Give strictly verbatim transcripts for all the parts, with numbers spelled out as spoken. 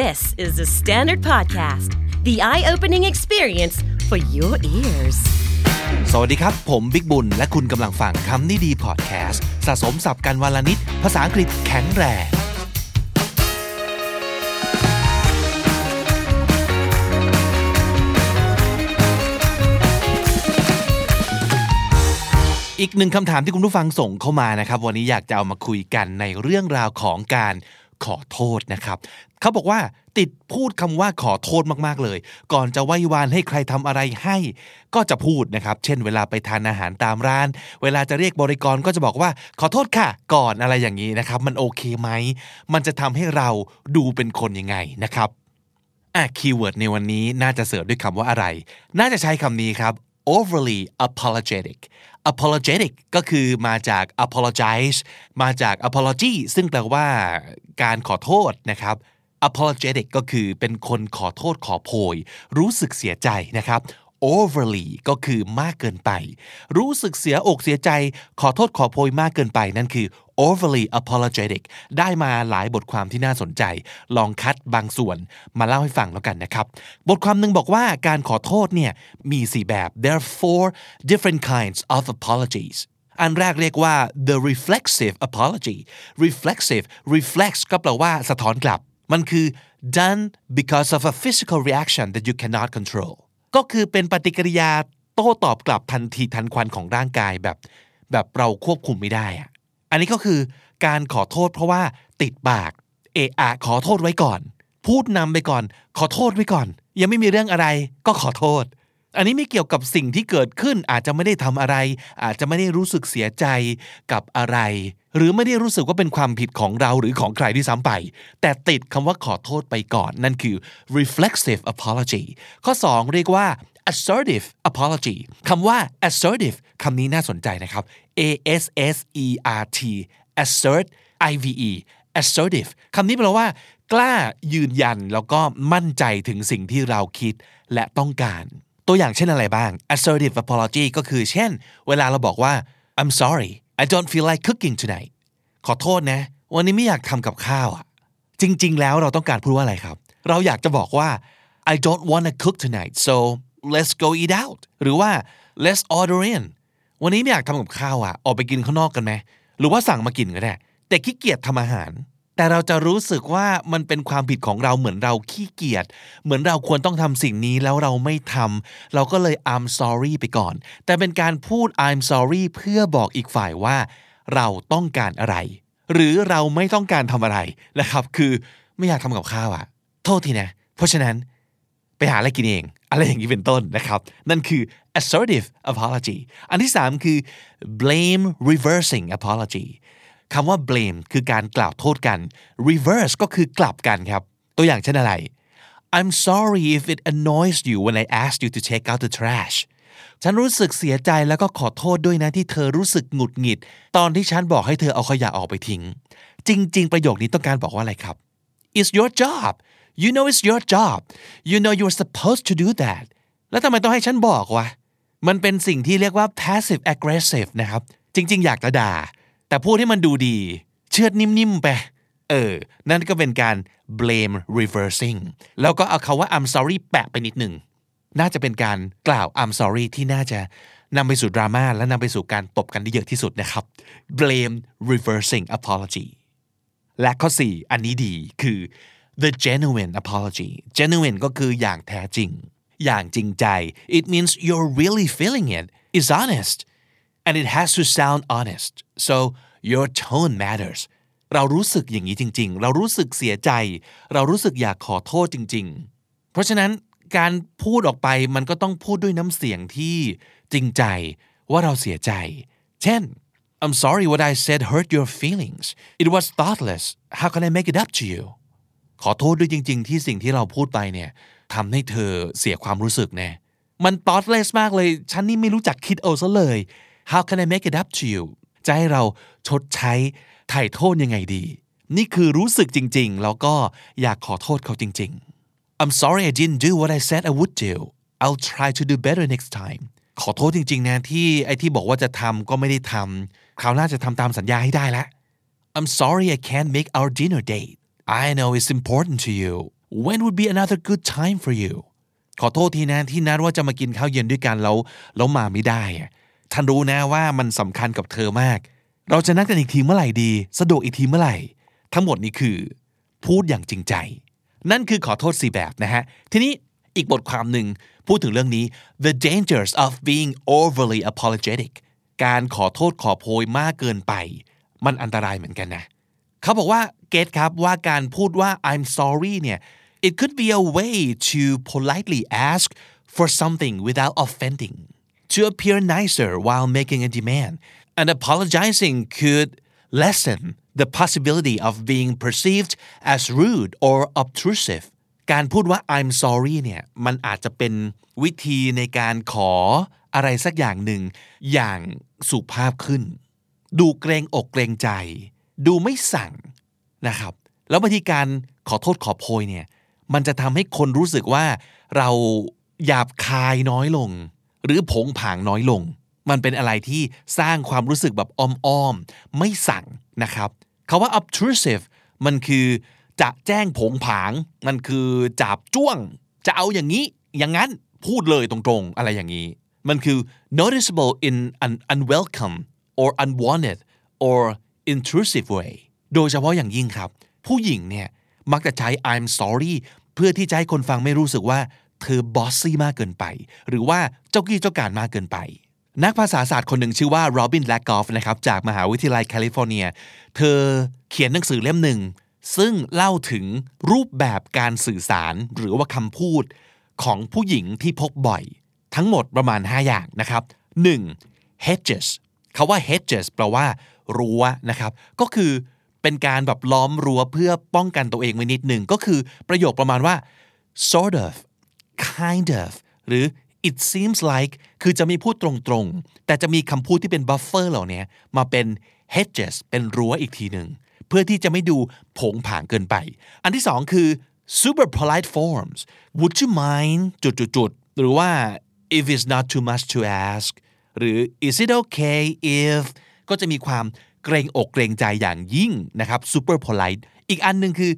This is the Standard Podcast, the eye-opening experience for your ears. สวัสดีครับผมบิ๊กบุญและคุณกำลังฟังคำนี้ดีพอดแคสต์สะสมศัพท์กันวันละนิดภาษาอังกฤษแข็งแรงอีกหนึ่งคำถามที่คุณผู้ฟังส่งเข้ามานะครับวันนี้อยากจะเอามาคุยกันในเรื่องราวของการขอโทษนะครับเขาบอกว่าติดพูดคำว่าขอโทษมากๆเลยก่อนจะไหว้วานให้ใครทำอะไรให้ก็จะพูดนะครับเช่นเวลาไปทานอาหารตามร้านเวลาจะเรียกบริกรก็จะบอกว่าขอโทษค่ะก่อนอะไรอย่างนี้นะครับมันโอเคไหมมันจะทำให้เราดูเป็นคนยังไงนะครับอ่ะคีย์เวิร์ดในวันนี้น่าจะเสิร์ฟด้วยคำว่าอะไรน่าจะใช้คำนี้ครับoverly apologetic apologetic ก็คือมาจาก apologize มาจาก apology ซึ่งแปลว่าการขอโทษนะครับ apologetic ก็คือเป็นคนขอโทษขอโพยรู้สึกเสียใจนะครับ overly ก็คือมากเกินไปรู้สึกเสียอกเสียใจขอโทษขอโพยมากเกินไปนั่นคือ overly apologetic ได้มาหลายบทความที่น่าสนใจลองคัดบางส่วนมาเล่าให้ฟังแล้วกันนะครับบทความนึงบอกว่าการขอโทษเนี่ยมีสี่แบบ there are four different kinds of apologies อันแรกเรียกว่า the reflexive apology reflexive reflex ก็แปลว่าสะท้อนกลับมันคือ done because of a physical reaction that you cannot control ก็คือเป็นปฏิกิริยาโต้ตอบกลับทันทีทันควันของร่างกายแบบแบบเราควบคุมไม่ได้อะอันนี้ก็คือการขอโทษเพราะว่าติดปากเอะอะขอโทษไว้ก่อนพูดนำไปก่อนขอโทษไว้ก่อนยังไม่มีเรื่องอะไรก็ขอโทษอันนี้ไม่เกี่ยวกับสิ่งที่เกิดขึ้นอาจจะไม่ได้ทำอะไรอาจจะไม่ได้รู้สึกเสียใจกับอะไรหรือไม่ได้รู้สึกว่าเป็นความผิดของเราหรือของใครที่ซ้ำไปแต่ติดคำว่าขอโทษไปก่อนนั่นคือ reflexive apology ข้อสองเรียกว่าassertive apology คำว่า assertive คำนี้น่าสนใจนะครับ a s s e r t assert i v e assertive คำนี้แปลว่ากล้ายืนยันแล้วก็มั่นใจถึงสิ่งที่เราคิดและต้องการตัวอย่างเช่นอะไรบ้าง assertive apology ก็คือเช่นเวลาเราบอกว่า I'm sorry I don't feel like cooking tonight ขอโทษนะวันนี้ไม่อยากทำกับข้าวอ่ะจริงๆแล้วเราต้องการพูดว่าอะไรครับเราอยากจะบอกว่า I don't want to cook tonight so let's go eat out หรือว่า let's order in วันนี้ไม่อยากทำกับข้าวอ่ะออกไปกินข้างนอกกันไหมหรือว่าสั่งมากินก็ได้แต่ขี้เกียจทำอาหารแต่เราจะรู้สึกว่ามันเป็นความผิดของเราเหมือนเราขี้เกียจเหมือนเราควรต้องทำสิ่งนี้แล้วเราไม่ทำเราก็เลย I'm sorry ไปก่อนแต่เป็นการพูด I'm sorry เพื่อบอกอีกฝ่ายว่าเราต้องการอะไรหรือเราไม่ต้องการทำอะไรนะครับคือไม่อยากทำกับข้าวอ่ะโทษทีนะเพราะฉะนั้นไปหาอะไรกินเองอะไรอย่างนี้เป็นต้นนะครับนั่นคือ assertive apology อันที่สามคือ blame reversing apology คำว่า blame คือการกล่าวโทษกัน reverse ก็คือกลับกันครับตัวอย่างเช่นอะไร I'm sorry if it annoys you when I asked you to take out the trash ฉันรู้สึกเสียใจแล้วก็ขอโทษด้วยนะที่เธอรู้สึกหงุดหงิดตอนที่ฉันบอกให้เธอเอาขยะออกไปทิ้งจริงๆประโยคนี้ต้องการบอกว่าอะไรครับ It's your job You know it's your job. You know you're supposed to do that. แล้วทำไมต้องให้ฉันบอกวะมันเป็นสิ่งที่เรียกว่า passive aggressive นะครับจริงๆอยากจะด่าแต่พูดให้มันดูดีเชือดนิ่มๆไปเออนั่นก็เป็นการ blame reversing แล้วก็เอาคำว่า I'm sorry แปะไปนิดนึงน่าจะเป็นการกล่าว I'm sorry ที่น่าจะนำไปสู่ดราม่าและนำไปสู่การตบกันได้เยอะที่สุดนะครับ blame reversing apology และข้อสี่อันนี้ดีคือThe genuine apology genuine ก็คืออย่างแท้จริงอย่างจริงใจ It means you're really feeling it It's honest and it has to sound honest so your tone matters เรารู้สึกอย่างนี้จริงๆเรารู้สึกเสียใจเรารู้สึกอยากขอโทษจริงๆเพราะฉะนั้นการพูดออกไปมันก็ต้องพูดด้วยน้ำเสียงที่จริงใจว่าเราเสียใจเช่น I'm sorry what I said hurt your feelings It was thoughtless How can I make it up to youขอโทษด้วยจริงๆที่สิ่งที่เราพูดไปเนี่ยทำให้เธอเสียความรู้สึกแน่มันตอดเลสมากเลยฉันนี่ไม่รู้จักคิดเอาซะเลย How can I make it up to you จะให้เราชดใช้ไถ่โทษยังไงดีนี่คือรู้สึกจริงๆแล้วก็อยากขอโทษเขาจริงๆ I'm sorry I didn't do what I said I would do I'll try to do better next time ขอโทษจริงๆนะที่ไอ้ที่บอกว่าจะทำก็ไม่ได้ทำคราวหน้าจะทำตามสัญญาให้ได้ละ I'm sorry I can't make our dinner date I know it's important to you When would be another good time for you ขอโทษทีนะที่นัดว่าจะมากินข้าวเย็นด้วยกันแล้วแล้วมาไม่ได้ท่านรู้นะว่ามันสำคัญกับเธอมากเราจะนัดกันอีกทีเมื่อไหร่ดีสะดวกอีกทีเมื่อไหร่ทั้งหมดนี้คือพูดอย่างจริงใจนั่นคือขอโทษสี่แบบนะฮะทีนี้อีกบทความหนึ่งพูดถึงเรื่องนี้ The dangers of being overly apologetic การขอโทษขอโพยมากเกินไปมันอันตรายเหมือนกันนะเขาบอกว่าเกตครับว่าการพูดว่า I'm sorry เนี่ย it could be a way to politely ask for something without offending to appear nicer while making a demand and apologizing could lessen the possibility of being perceived as rude or obtrusive การพูดว่า I'm sorry เนี่ยมันอาจจะเป็นวิธีในการขออะไรสักอย่างหนึ่งอย่างสุภาพขึ้นดูเกรงอกเกรงใจดูไม่สั่งนะครับแล้ววิธีการขอโทษขอโพยเนี่ยมันจะทำให้คนรู้สึกว่าเราหยาบคายน้อยลงหรือผงผางน้อยลงมันเป็นอะไรที่สร้างความรู้สึกแบบอ้อมๆไม่สั่งนะครับคำว่า obtrusive มันคือจะแจ้งผงผางมันคือจับจ้วงจะเอาอย่างนี้อย่างนั้นพูดเลยตรงๆอะไรอย่างนี้มันคือ noticeable in an unwelcome or unwanted or intrusive way โดยเฉพาะอย่างยิ่งครับผู้หญิงเนี่ยมักจะใช้ I'm sorry เพื่อที่จะให้คนฟังไม่รู้สึกว่าเธอบอสซี่มากเกินไปหรือว่าเจ้ากี้เจ้าการมากเกินไปนักภาษาศาสตร์คนหนึ่งชื่อว่าโรบิน แลดกอฟนะครับจากมหาวิทยาลัยแคลิฟอร์เนียเธอเขียนหนังสือเล่มหนึ่งซึ่งเล่าถึงรูปแบบการสื่อสารหรือว่าคำพูดของผู้หญิงที่พบบ่อยทั้งหมดประมาณห้าอย่างนะครับ หนึ่ง hedges คำว่า hedges แปลว่ารั้วนะครับก็คือเป็นการแบบล้อมรั้วเพื่อป้องกันตัวเองไว้นิดนึงก็คือประโยคประมาณว่า sort of kind of หรือ it seems like คือจะมีพูดตรงๆแต่จะมีคำพูดที่เป็น buffer เหล่านี้มาเป็น hedges เป็นรั้วอีกทีนึงเพื่อที่จะไม่ดูผงผางเกินไปอันที่สองคือ super polite forms would you mind จุดๆหรือว่า if it's not too much to ask หรือ is it okay ifก็จะมีความเกรงอกเกรงใจอย่างยิ่งนะครับ super polite อีกอันหนึ่งคือ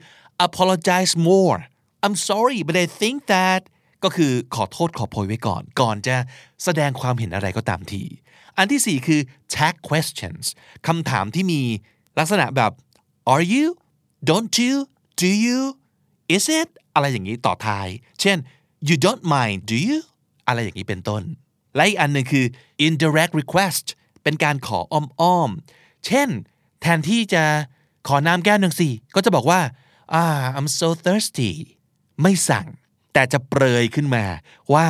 apologize more I'm sorry but I think that ก็คือขอโทษขอโพยไว้ก่อนก่อนจะแสดงความเห็นอะไรก็ตามทีอันที่สี่คือ tag questions คำถามที่มีลักษณะแบบ are you don't you do you is it อะไรอย่างนี้ต่อท้ายเช่น you don't mind do you อะไรอย่างนี้เป็นต้นและอีกอันหนึ่งคือ indirect requestเป็นการขออ้อมๆเช่นแทนที่จะขอน้ำแก้วหนึ่งสิก็จะบอกว่า ah I'm so thirsty ไม่สั่งแต่จะเปรยขึ้นมาว่า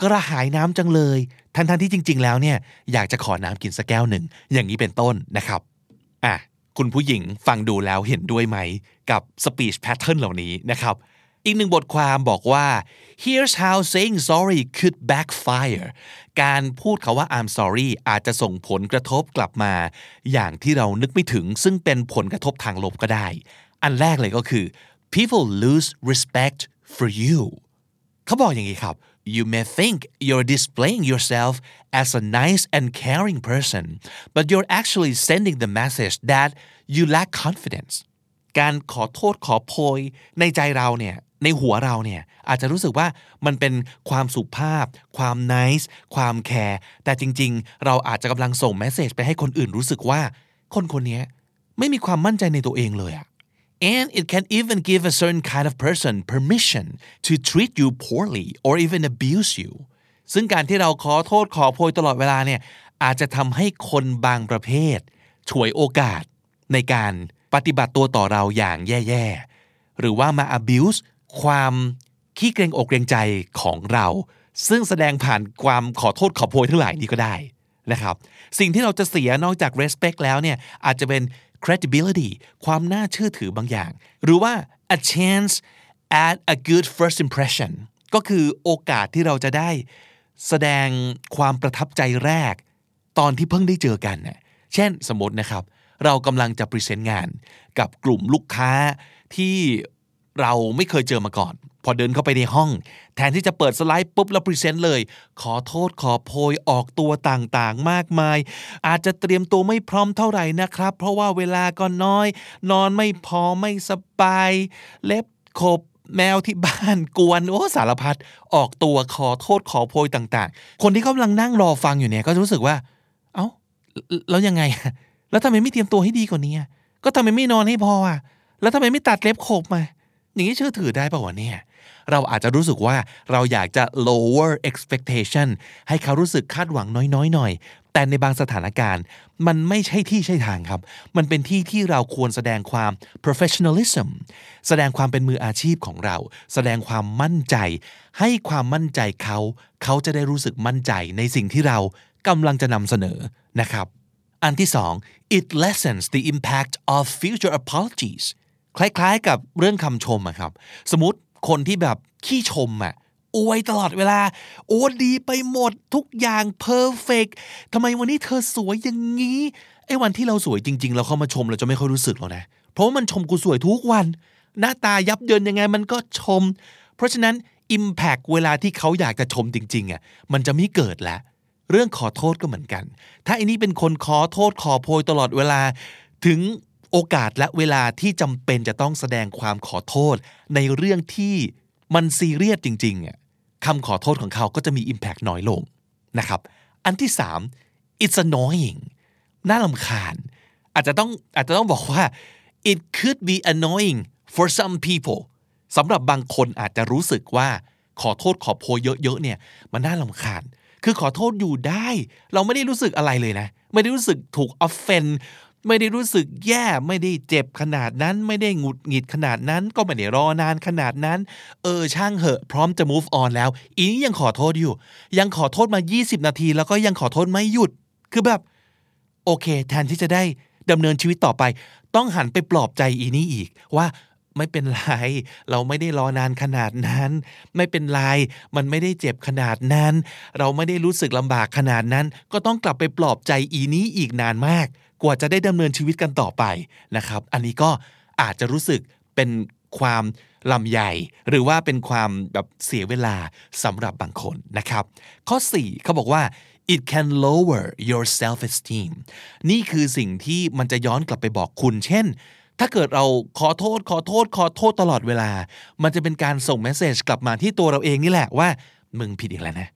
กระหายน้ำจังเลยทั้งๆที่จริงๆแล้วเนี่ยอยากจะขอน้ำกินสักแก้วหนึ่งอย่างนี้เป็นต้นนะครับอ่ะคุณผู้หญิงฟังดูแล้วเห็นด้วยไหมกับ speech pattern เหล่านี้นะครับอีกหนึ่งบทความบอกว่า here's how saying sorry could backfire การพูดคำว่า I'm sorry อาจจะส่งผลกระทบกลับมาอย่างที่เรานึกไม่ถึงซึ่งเป็นผลกระทบทางลบก็ได้อันแรกเลยก็คือ people lose respect for you เขาบอกอย่างนี้ครับ you may think you're displaying yourself as a nice and caring person but you're actually sending the message that you lack confidence การขอโทษขอโพยในใจเราเนี่ยในหัวเราเนี่ยอาจจะรู้สึกว่ามันเป็นความสุภาพความไนซ์ความแคร์แต่จริงๆเราอาจจะกำลังส่งเมสเสจไปให้คนอื่นรู้สึกว่าคนคนนี้ไม่มีความมั่นใจในตัวเองเลยอะ and it can even give a certain kind of person permission to treat you poorly or even abuse you ซึ่งการที่เราขอโทษขอโพยตลอดเวลาเนี่ยอาจจะทำให้คนบางประเภทฉวยโอกาสในการปฏิบัติตัวต่อเราอย่างแย่ๆหรือว่ามา abuseความขี้เกรงอกเกรงใจของเราซึ่งแสดงผ่านความขอโทษขอโพยทั้งหลายนี้ก็ได้นะครับสิ่งที่เราจะเสียนอกจาก respect แล้วเนี่ยอาจจะเป็น credibility ความน่าเชื่อถือบางอย่างหรือว่า a chance at a good first impression ก็คือโอกาสที่เราจะได้แสดงความประทับใจแรกตอนที่เพิ่งได้เจอกันนะเช่นสมมตินะครับเรากำลังจะ present งานกับกลุ่มลูกค้าที่เราไม่เคยเจอมาก่อนพอเดินเข้าไปในห้องแทนที่จะเปิดสไลด์ปุ๊บแล้วพรีเซนต์เลยขอโทษขอโพยออกตัวต่างๆมากมายอาจจะเตรียมตัวไม่พร้อมเท่าไหร่นะครับเพราะว่าเวลาก็น้อยนอนไม่พอไม่สบายเล็บขบ แมวที่บ้านกวนโอ้สารพัดออกตัวขอโทษขอโพยต่างๆคนที่กำลังนั่งรอฟังอยู่เนี่ยก็รู้สึกว่าเอ้าแล้วยังไงแล้วทำไมไม่เตรียมตัวให้ดีกว่านี้ก็ทำไมไม่นอนให้พออ่ะแล้วทำไมไม่ตัดเล็บขบมาอย่างนี้เชื่อถือได้ป่าววะเนี่ยเราอาจจะรู้สึกว่าเราอยากจะ lower expectation ให้เขารู้สึกคาดหวังน้อยๆหน่อยแต่ในบางสถานการณ์มันไม่ใช่ที่ใช่ทางครับมันเป็นที่ที่เราควรแสดงความ professionalism แสดงความเป็นมืออาชีพของเราแสดงความมั่นใจให้ความมั่นใจเขาเขาจะได้รู้สึกมั่นใจในสิ่งที่เรากำลังจะนำเสนอนะครับอันที่สอง it lessens the impact of future apologies คล้ายๆกับเรื่องคำชมอะครับสมมติคนที่แบบขี้ชมอะอวยตลอดเวลาโอ้ดีไปหมดทุกอย่างเพอร์เฟกต์ทำไมวันนี้เธอสวยอย่างนี้ไอ้วันที่เราสวยจริงๆเราเข้ามาชมเราจะไม่ค่อยรู้สึกหรอกนะเพราะว่ามันชมกูสวยทุกวันหน้าตายับเยินยังไงมันก็ชมเพราะฉะนั้น impact เวลาที่เขาอยากจะชมจริงๆอ่ะมันจะไม่เกิดละเรื่องขอโทษก็เหมือนกันถ้าไอ้นี่เป็นคนขอโทษขอโพยตลอดเวลาถึงโอกาสและเวลาที่จำเป็นจะต้องแสดงความขอโทษในเรื่องที่มันซีเรียสจริงๆอ่ะคำขอโทษของเขาก็จะมี impact น้อยลงนะครับอันที่สาม it's annoying น่ารำคาญอาจจะต้องอาจจะต้องบอกว่า it could be annoying for some people สำหรับบางคนอาจจะรู้สึกว่าขอโทษขอโพยเยอะๆเนี่ยมันน่ารำคาญคือขอโทษอยู่ได้เราไม่ได้รู้สึกอะไรเลยนะไม่ได้รู้สึกถูก offend ไม่ได้รู้สึกแย่ไม่ได้เจ็บขนาดนั้นไม่ได้หงุดหงิดขนาดนั้นก็ไม่ได้รอนานขนาดนั้นเออช่างเหอะพร้อมจะ move on แล้วอีนี้ยังขอโทษอยู่ยังขอโทษมายี่สิบนาทีแล้วก็ยังขอโทษไม่หยุดคือแบบโอเคแทนที่จะได้ดำเนินชีวิตต่อไปต้องหันไปปลอบใจอีนี้อีกว่าไม่เป็นไรเราไม่ได้รอนานขนาดนั้นไม่เป็นไรมันไม่ได้เจ็บขนาดนั้นเราไม่ได้รู้สึกลำบากขนาดนั้นก็ต้องกลับไปปลอบใจอีนี้อีกนานมากกว่าจะได้ดำเนินชีวิตกันต่อไปนะครับอันนี้ก็อาจจะรู้สึกเป็นความลำใหญ่หรือว่าเป็นความแบบเสียเวลาสำหรับบางคนนะครับข้อสี่เขาบอกว่า it can lower your self esteem นี่คือสิ่งที่มันจะย้อนกลับไปบอกคุณเช่นถ้าเกิดเราขอโทษขอโทษขอโทษตลอดเวลามันจะเป็นการส่งเมสเสจกลับมาที่ตัวเราเองนี่แหละว่ามึงผิดอีกแล้วนะ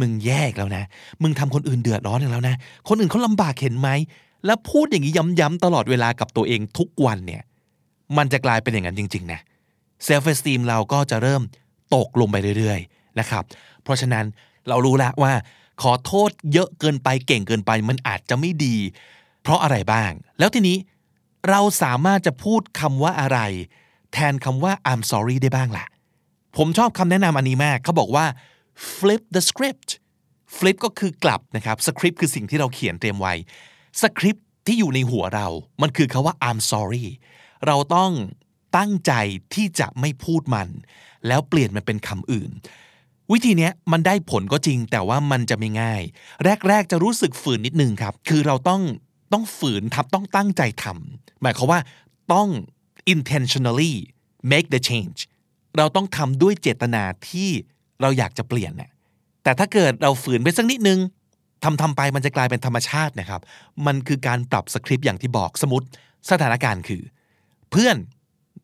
มึงแย่อีกแล้วนะมึงทำคนอื่นเดือดร้อนอีกแล้วนะคนอื่นเขาลำบากเห็นไหมแล้วพูดอย่างนี้ย้ำๆตลอดเวลากับตัวเองทุกวันเนี่ยมันจะกลายเป็นอย่างนั้นจริงๆนะเซลฟ์เอสตีมเราก็จะเริ่มตกลงไปเรื่อยๆนะครับเพราะฉะนั้นเรารู้แล้วว่าขอโทษเยอะเกินไปเก่งเกินไปมันอาจจะไม่ดีเพราะอะไรบ้างแล้วทีนี้เราสามารถจะพูดคำว่าอะไรแทนคำว่า I'm sorry ได้บ้างล่ะผมชอบคำแนะนำอันนี้มากเขาบอกว่า flip the script flip ก็คือกลับนะครับสคริปต์คือสิ่งที่เราเขียนเตรียมไว้สคริปต์ที่อยู่ในหัวเรามันคือคำว่า I'm sorry เราต้องตั้งใจที่จะไม่พูดมันแล้วเปลี่ยนมันเป็นคำอื่นวิธีนี้มันได้ผลก็จริงแต่ว่ามันจะไม่ง่ายแรกๆจะรู้สึกฝืนนิดนึงครับคือเราต้องต้องฝืนทับต้องตั้งใจทำหมายความว่าต้อง intentionally make the change เราต้องทำด้วยเจตนาที่เราอยากจะเปลี่ยนน่ะแต่ถ้าเกิดเราฝืนไปสักนิดนึงทำทำไปมันจะกลายเป็นธรรมชาตินะครับมันคือการปรับสคริปต์อย่างที่บอกสมมติสถานการณ์คือเพื่อน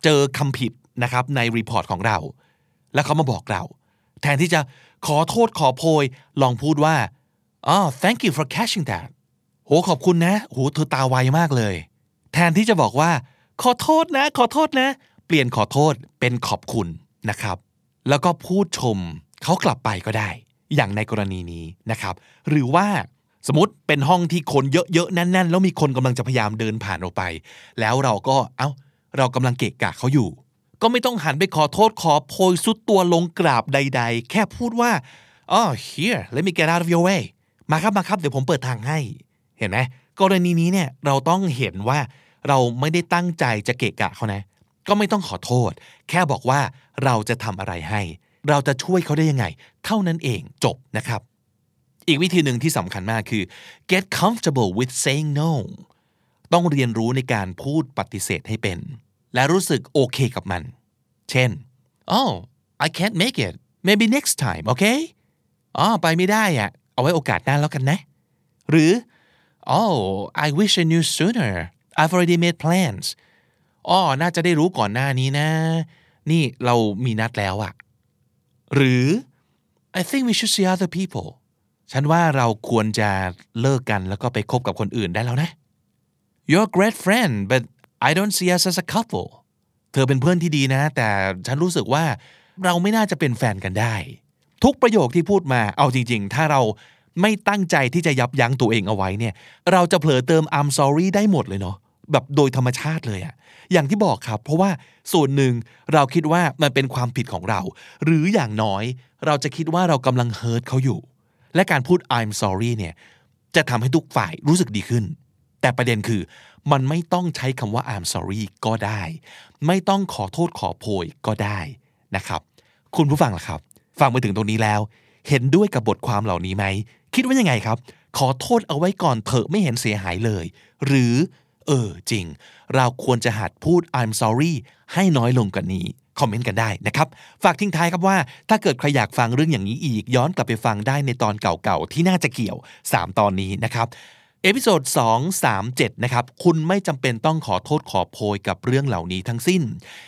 เจอคำผิดนะครับในรีพอร์ตของเราแล้วเขามาบอกเราแทนที่จะขอโทษขอโพยลองพูดว่าอ๋อ thank you for catching thatโหขอบคุณนะโหเธอตาไวมากเลยแทนที่จะบอกว่าขอโทษนะขอโทษนะเปลี่ยนขอโทษเป็นขอบคุณนะครับแล้วก็พูดชมเขากลับไปก็ได้อย่างในกรณีนี้นะครับหรือว่าสมมติเป็นห้องที่คนเยอะๆแน่นๆแล้วมีคนกำลังจะพยายามเดินผ่านเราไปแล้วเราก็เอ้าเรากำลังเกะกะเขาอยู่ก็ไม่ต้องหันไปขอโทษขอโพยสุดตัวลงกราบใดๆแค่พูดว่าอ๋อ here let me get out of your way มาครับมาครับเดี๋ยวผมเปิดทางให้เห็นไหมกรณีนี้เนี่ยเราต้องเห็นว่าเราไม่ได้ตั้งใจจะเกะกะเขานะก็ไม่ต้องขอโทษแค่บอกว่าเราจะทำอะไรให้เราจะช่วยเขาได้ยังไงเท่านั้นเองจบนะครับอีกวิธีหนึ่งที่สำคัญมากคือ get comfortable with saying no ต้องเรียนรู้ในการพูดปฏิเสธให้เป็นและรู้สึกโอเคกับมันเช่น oh I can't make it maybe next time okay อ๋อไปไม่ได้อะเอาไว้โอกาสหน้าแล้วกันนะหรือOh, I wish I knew sooner. I've already made plans. อ๋อ น่าจะได้รู้ก่อนหน้านี้นะ นี่เรามีนัดแล้วอะหรือ I think we should see other people ฉันว่าเราควรจะเลิกกันแล้วก็ไปคบกับคนอื่นได้แล้วนะ You're a great friend but I don't see us as a couple เธอเป็นเพื่อนที่ดีนะแต่ฉันรู้สึกว่าเราไม่น่าจะเป็นแฟนกันได้ทุกประโยคที่พูดมาเอาจริงๆถ้าเราไม่ตั้งใจที่จะยับยั้งตัวเองเอาไว้เนี่ยเราจะเผลอเติม I'm sorry ได้หมดเลยเนาะแบบโดยธรรมชาติเลยอะอย่างที่บอกครับเพราะว่าส่วนหนึ่งเราคิดว่ามันเป็นความผิดของเราหรืออย่างน้อยเราจะคิดว่าเรากำลัง hurt เขาอยู่และการพูด I'm sorry เนี่ยจะทำให้ทุกฝ่ายรู้สึกดีขึ้นแต่ประเด็นคือมันไม่ต้องใช้คำว่า I'm sorry ก็ได้ไม่ต้องขอโทษขอโพยก็ได้นะครับคุณผู้ฟังล่ะครับฟังมาถึงตรงนี้แล้วเห็นด้วยกับบทความเหล่านี้ไหมคิดว่ายังไงครับขอโทษเอาไว้ก่อนเถอะไม่เห็นเสียหายเลยหรือเออจริงเราควรจะหัดพูด I'm sorry ให้น้อยลงกว่า น, นี้คอมเมนต์กันได้นะครับฝากทิ้งท้ายครับว่าถ้าเกิดใครอยากฟังเรื่องอย่างนี้อีกย้อนกลับไปฟังได้ในตอนเก่าๆที่น่าจะเกี่ยวสามตอนนี้นะครับเอพิโซดสอง สาม เจ็ดนะครับคุณไม่จำเป็นต้องขอโทษขอโพยกับเรื่องเหล่านี้ทั้งสิ้น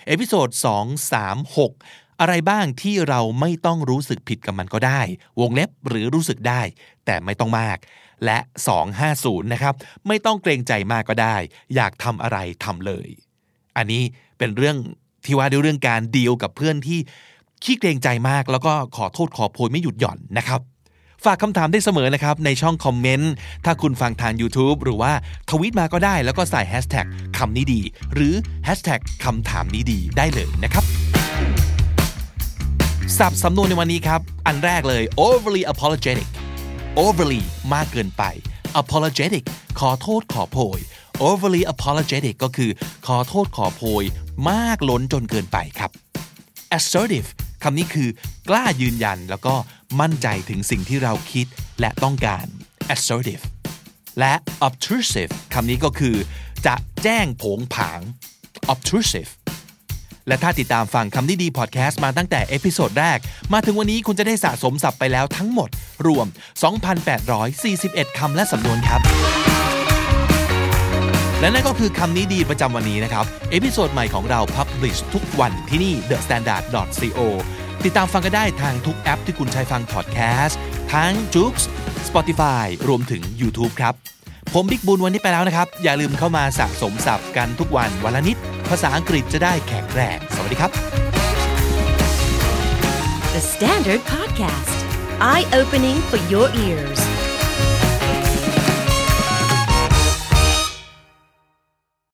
เอพิโซดสอง สาม หกอะไรบ้างที่เราไม่ต้องรู้สึกผิดกับมันก็ได้วงเล็บหรือรู้สึกได้แต่ไม่ต้องมากและสอง ห้า ศูนย์นะครับไม่ต้องเกรงใจมากก็ได้อยากทำอะไรทำเลยอันนี้เป็นเรื่องที่ว่าด้วยเรื่องการดีลกับเพื่อนที่ขี้เกรงใจมากแล้วก็ขอโทษขอโพยไม่หยุดหย่อนนะครับฝากคำถามได้เสมอนะครับในช่องคอมเมนต์ถ้าคุณฟังทาง YouTube หรือว่าทวีตมาก็ได้แล้วก็ใส่แฮชแท็กคำนี้ดีหรือแฮชแท็กคำถามนี้ดีได้เลยนะครับศัพท์สำนวนในวันนี้ครับอันแรกเลย overly apologetic overly มากเกินไป apologetic ขอโทษขอโพย overly apologetic ก็คือขอโทษขอโพยมากล้นจนเกินไปครับ assertive คำนี้คือกล้ายืนยันแล้วก็มั่นใจถึงสิ่งที่เราคิดและต้องการ assertive และ obtrusive คำนี้ก็คือจะแจ้งโผงผาง obtrusiveและถ้าติดตามฟังคำนี้ดีพอดแคสต์มาตั้งแต่เอพิโซดแรกมาถึงวันนี้คุณจะได้สะสมศัพท์ไปแล้วทั้งหมดรวม สองพันแปดร้อยสี่สิบเอ็ด คำและสำนวนครับและนั่นก็คือคำนี้ดีประจำวันนี้นะครับเอพิโซดใหม่ของเรา Publish ทุกวันที่นี่ เดอะสแตนดาร์ด ดอท ซี โอ ติดตามฟังกันได้ทางทุกแอปที่คุณใช้ฟังพอดแคสต์ทั้ง Joox Spotify รวมถึง YouTube ครับผมบิ๊กบุญวันนี้ไปแล้วนะครับอย่าลืมเข้ามาสะสมศัพท์กันทุกวันวันละนิดภาษาอังกฤษจะได้แข็งแรงสวัสดีครับ The Standard Podcast Eye Opening for Your Ears